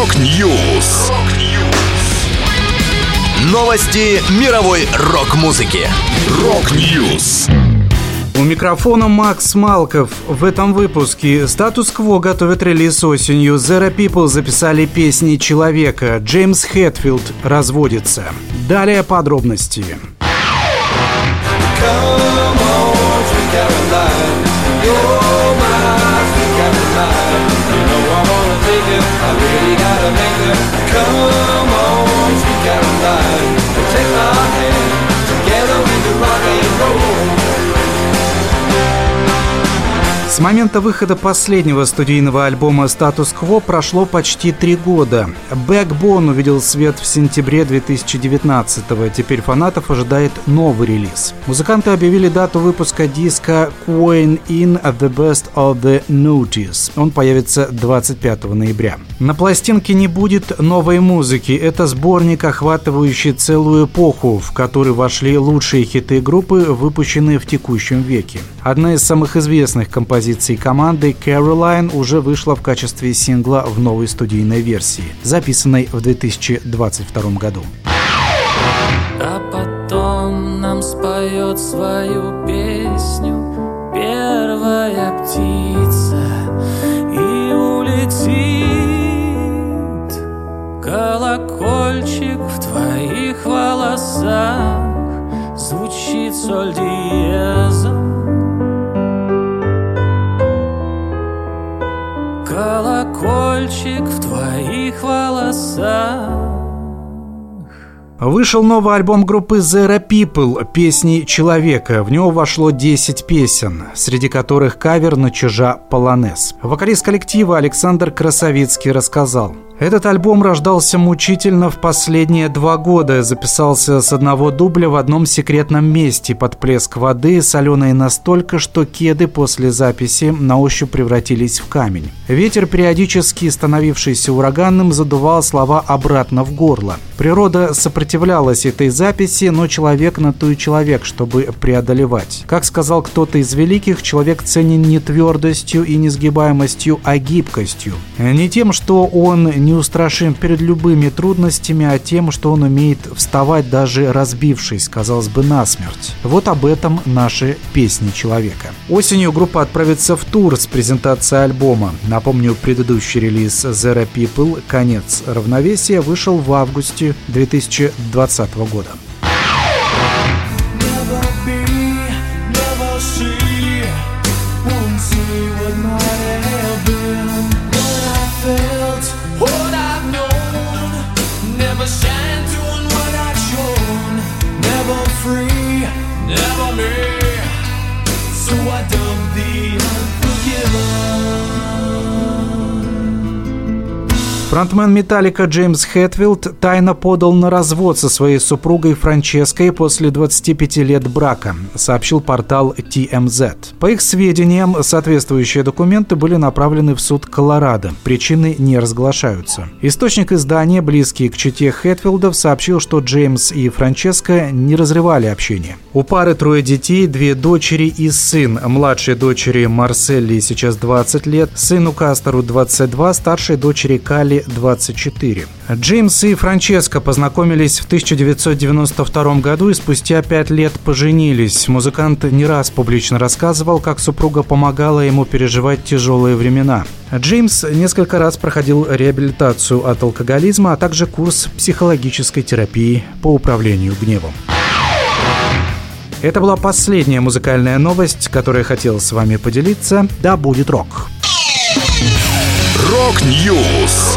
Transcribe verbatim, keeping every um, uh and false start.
Rock News. Новости мировой рок-музыки. Rock News. У микрофона Макс Малков. В этом выпуске Status Quo готовит релиз осенью. Zero People записали песни человека. Джеймс Хэтфилд разводится. Далее подробности. С момента выхода последнего студийного альбома «Status Quo» прошло почти три года. «Backbone» увидел свет в сентябре две тысячи девятнадцатого. Теперь фанатов ожидает новый релиз. Музыканты объявили дату выпуска диска «Coin in the Best of the Noughties». Он появится двадцать пятого ноября. На пластинке не будет новой музыки. Это сборник, охватывающий целую эпоху, в которую вошли лучшие хиты группы, выпущенные в текущем веке. Одна из самых известных композиций команды Caroline уже вышла в качестве сингла в новой студийной версии, записанной в две тысячи двадцать втором году. А потом нам споет свою песню первая птица и улетит колокольчик в твоих волосах, звучит соль диезом. Колокольчик в твоих волосах. Вышел новый альбом группы Zero People «Песни человека». В него вошло десять песен, среди которых кавер на Чижа Полонез. Вокалист коллектива Александр Красовицкий рассказал: «Этот альбом рождался мучительно в последние два года. Записался с одного дубля в одном секретном месте под плеск воды, соленой настолько, что кеды после записи на ощупь превратились в камень. Ветер, периодически становившийся ураганным, задувал слова обратно в горло. Природа сопротивлялась этой записи, но человек на то и человек, чтобы преодолевать. Как сказал кто-то из великих, человек ценен не твердостью и не сгибаемостью, а гибкостью. Не тем, что он неустрашим перед любыми трудностями, а тем, что он умеет вставать, даже разбившись, казалось бы, насмерть. Вот об этом наши песни человека». Осенью группа отправится в тур с презентацией альбома. Напомню, предыдущий релиз Zero People «Конец равновесия» вышел в августе две тысячи двадцатого года. Фронтмен Metallica Джеймс Хэтфилд тайно подал на развод со своей супругой Франческой после двадцати пяти лет брака, сообщил портал Ти Эм Зет. По их сведениям, соответствующие документы были направлены в суд Колорадо. Причины не разглашаются. Источник издания, близкий к чете Хэтфилдов, сообщил, что Джеймс и Франческа не разрывали общение. У пары трое детей, две дочери и сын. Младшей дочери Марселли сейчас двадцать лет, сыну Кастеру двадцать два, старшей дочери Кали двадцать четыре. Джеймс и Франческа познакомились в тысяча девятьсот девяносто втором году и спустя пять лет поженились. Музыкант не раз публично рассказывал, как супруга помогала ему переживать тяжелые времена. Джеймс несколько раз проходил реабилитацию от алкоголизма, а также курс психологической терапии по управлению гневом. Это была последняя музыкальная новость, которую я хотел с вами поделиться. Да будет рок! Rock News.